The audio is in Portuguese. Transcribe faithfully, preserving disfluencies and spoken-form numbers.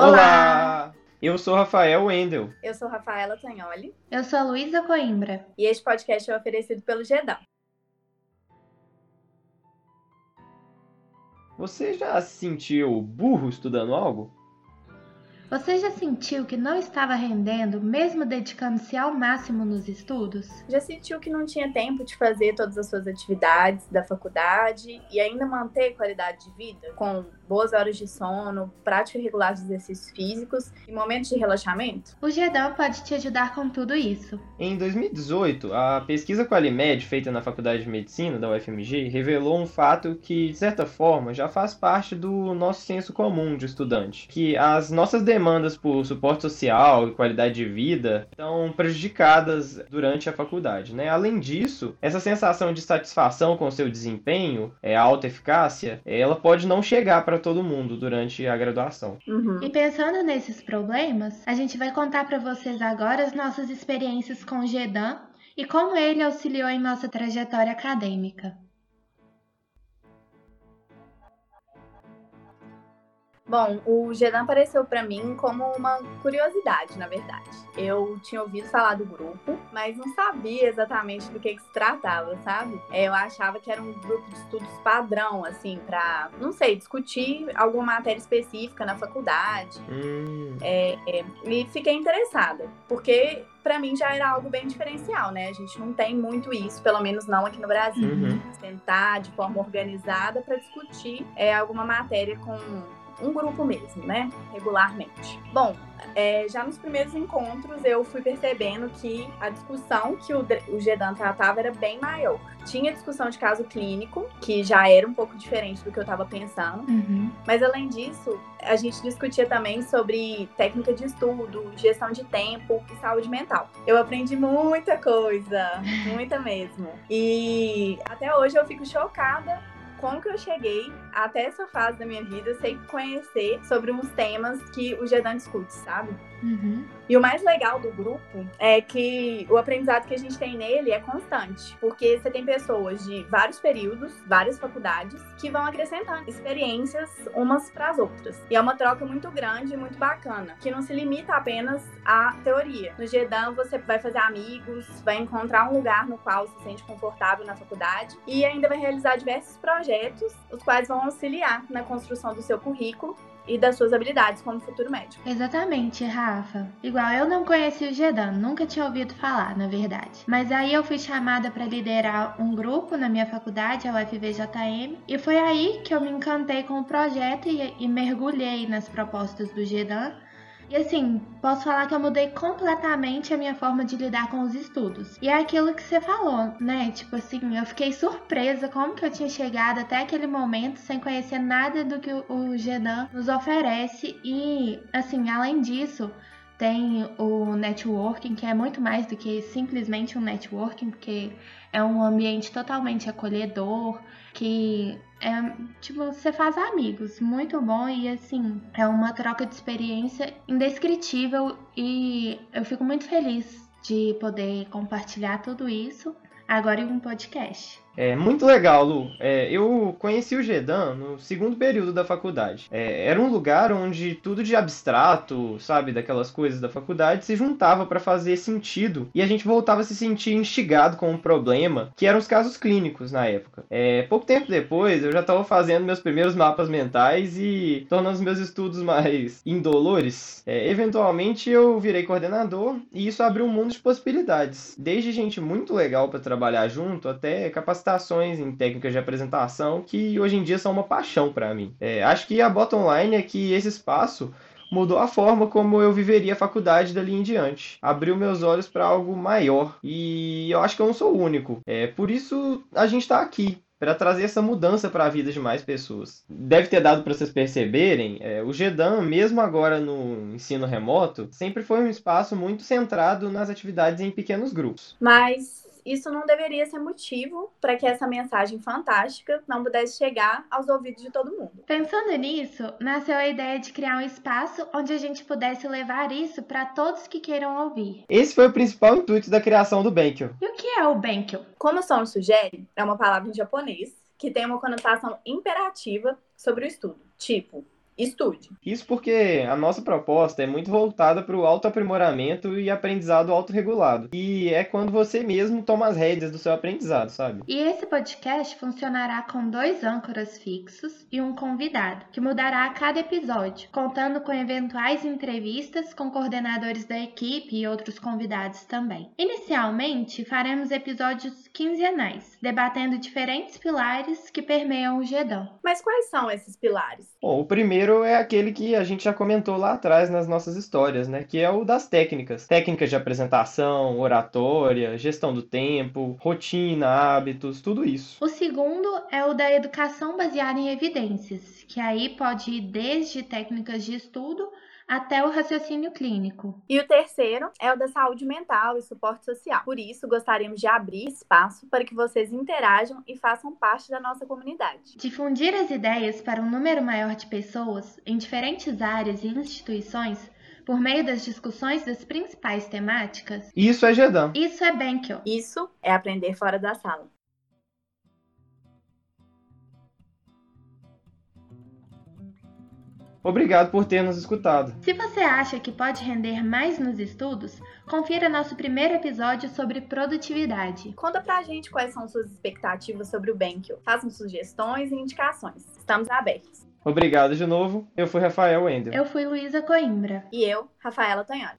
Olá! Olá! Eu sou Rafael Wendel. Eu sou Rafaela Tagnoli. Eu sou a Luísa Coimbra. E este podcast é oferecido pelo GEDAL. Você já se sentiu burro estudando algo? Você já sentiu que não estava rendendo, mesmo dedicando-se ao máximo nos estudos? Já sentiu que não tinha tempo de fazer todas as suas atividades da faculdade e ainda manter qualidade de vida? Com boas horas de sono, prática regular de exercícios físicos e momentos de relaxamento? O GEDAL pode te ajudar com tudo isso. Em dois mil e dezoito, a pesquisa Qualimed, feita na Faculdade de Medicina da U F M G, revelou um fato que, de certa forma, já faz parte do nosso senso comum de estudante, que as nossas demandas por suporte social e qualidade de vida estão prejudicadas durante a faculdade, né? Além disso, essa sensação de satisfação com o seu desempenho, é, a autoeficácia, ela pode não chegar para todo mundo durante a graduação. Uhum. E pensando nesses problemas, a gente vai contar para vocês agora as nossas experiências com o GEDAL e como ele auxiliou em nossa trajetória acadêmica. Bom, o GEDAL apareceu para mim como uma curiosidade, na verdade. Eu tinha ouvido falar do grupo, mas não sabia exatamente do que, que se tratava, sabe? Eu achava que era um grupo de estudos padrão, assim, para, não sei, discutir alguma matéria específica na faculdade. Hum. É, é, e fiquei interessada, porque para mim já era algo bem diferencial, né? A gente não tem muito isso, pelo menos não aqui no Brasil. Uhum. Sentar de forma organizada para discutir é, alguma matéria com um grupo mesmo, né? Regularmente. Bom, é, já nos primeiros encontros eu fui percebendo que a discussão que o, o GEDAL tratava era bem maior. Tinha discussão de caso clínico, que já era um pouco diferente do que eu estava pensando. Uhum. Mas além disso, a gente discutia também sobre técnica de estudo, gestão de tempo e saúde mental. Eu aprendi muita coisa, muita mesmo. E até hoje eu fico chocada como que eu cheguei até essa fase da minha vida sem conhecer sobre uns temas que o GEDAL discute, sabe? Uhum. E o mais legal do grupo é que o aprendizado que a gente tem nele é constante, porque você tem pessoas de vários períodos, várias faculdades, que vão acrescentando experiências umas para as outras. E é uma troca muito grande e muito bacana, que não se limita apenas à teoria. No GEDAL você vai fazer amigos, vai encontrar um lugar no qual se sente confortável na faculdade e ainda vai realizar diversos projetos, os quais vão auxiliar na construção do seu currículo e das suas habilidades como futuro médico. Exatamente, Rafa. Igual, eu não conheci o GEDAL, nunca tinha ouvido falar, na verdade. Mas aí eu fui chamada para liderar um grupo na minha faculdade, a U F V J M, e foi aí que eu me encantei com o projeto e, e mergulhei nas propostas do GEDAL. E assim, posso falar que eu mudei completamente a minha forma de lidar com os estudos. E é aquilo que você falou, né? Tipo assim, eu fiquei surpresa como que eu tinha chegado até aquele momento sem conhecer nada do que o GEDAL nos oferece. E assim, além disso, tem o networking, que é muito mais do que simplesmente um networking, porque é um ambiente totalmente acolhedor, que é, tipo, você faz amigos, muito bom, e assim, é uma troca de experiência indescritível, e eu fico muito feliz de poder compartilhar tudo isso agora em um podcast. É muito legal, Lu. É, eu conheci o GEDAL no segundo período da faculdade. É, era um lugar onde tudo de abstrato, sabe, daquelas coisas da faculdade, se juntava para fazer sentido e a gente voltava a se sentir instigado com um problema, que eram os casos clínicos na época. É, pouco tempo depois, eu já estava fazendo meus primeiros mapas mentais e tornando os meus estudos mais indolores. É, eventualmente, eu virei coordenador e isso abriu um mundo de possibilidades. Desde gente muito legal para trabalhar junto até capacidade em técnicas de apresentação que hoje em dia são uma paixão para mim. É, acho que a bottom line é que esse espaço mudou a forma como eu viveria a faculdade dali em diante. Abriu meus olhos para algo maior e eu acho que eu não sou o único. É, por isso a gente está aqui, para trazer essa mudança para a vida de mais pessoas. Deve ter dado para vocês perceberem, é, o GEDAL, mesmo agora no ensino remoto, sempre foi um espaço muito centrado nas atividades em pequenos grupos. Mas isso não deveria ser motivo para que essa mensagem fantástica não pudesse chegar aos ouvidos de todo mundo. Pensando nisso, nasceu a ideia de criar um espaço onde a gente pudesse levar isso para todos que queiram ouvir. Esse foi o principal intuito da criação do Benkyo. E o que é o Benkyo? Como o som sugere, é uma palavra em japonês que tem uma conotação imperativa sobre o estudo, tipo, estude. Isso porque a nossa proposta é muito voltada para o autoaprimoramento e aprendizado autorregulado. E é quando você mesmo toma as rédeas do seu aprendizado, sabe? E esse podcast funcionará com dois âncoras fixos e um convidado, que mudará a cada episódio, contando com eventuais entrevistas com coordenadores da equipe e outros convidados também. Inicialmente, faremos episódios quinzenais, debatendo diferentes pilares que permeiam o GEDAL. Mas quais são esses pilares? Bom, o primeiro é aquele que a gente já comentou lá atrás nas nossas histórias, né? Que é o das técnicas. Técnicas de apresentação, oratória, gestão do tempo, rotina, hábitos, tudo isso. O segundo é o da educação baseada em evidências, que aí pode ir desde técnicas de estudo até o raciocínio clínico. E o terceiro é o da saúde mental e suporte social. Por isso, gostaríamos de abrir espaço para que vocês interajam e façam parte da nossa comunidade. Difundir as ideias para um número maior de pessoas em diferentes áreas e instituições por meio das discussões das principais temáticas. Isso é GEDAL. Isso é Benkyo. Isso é aprender fora da sala. Obrigado por ter nos escutado. Se você acha que pode render mais nos estudos, confira nosso primeiro episódio sobre produtividade. Conta pra gente quais são suas expectativas sobre o Benkyo. Façam sugestões e indicações. Estamos abertos. Obrigado de novo. Eu fui Rafael Wendel. Eu fui Luísa Coimbra. E eu, Rafaela Tagnoli.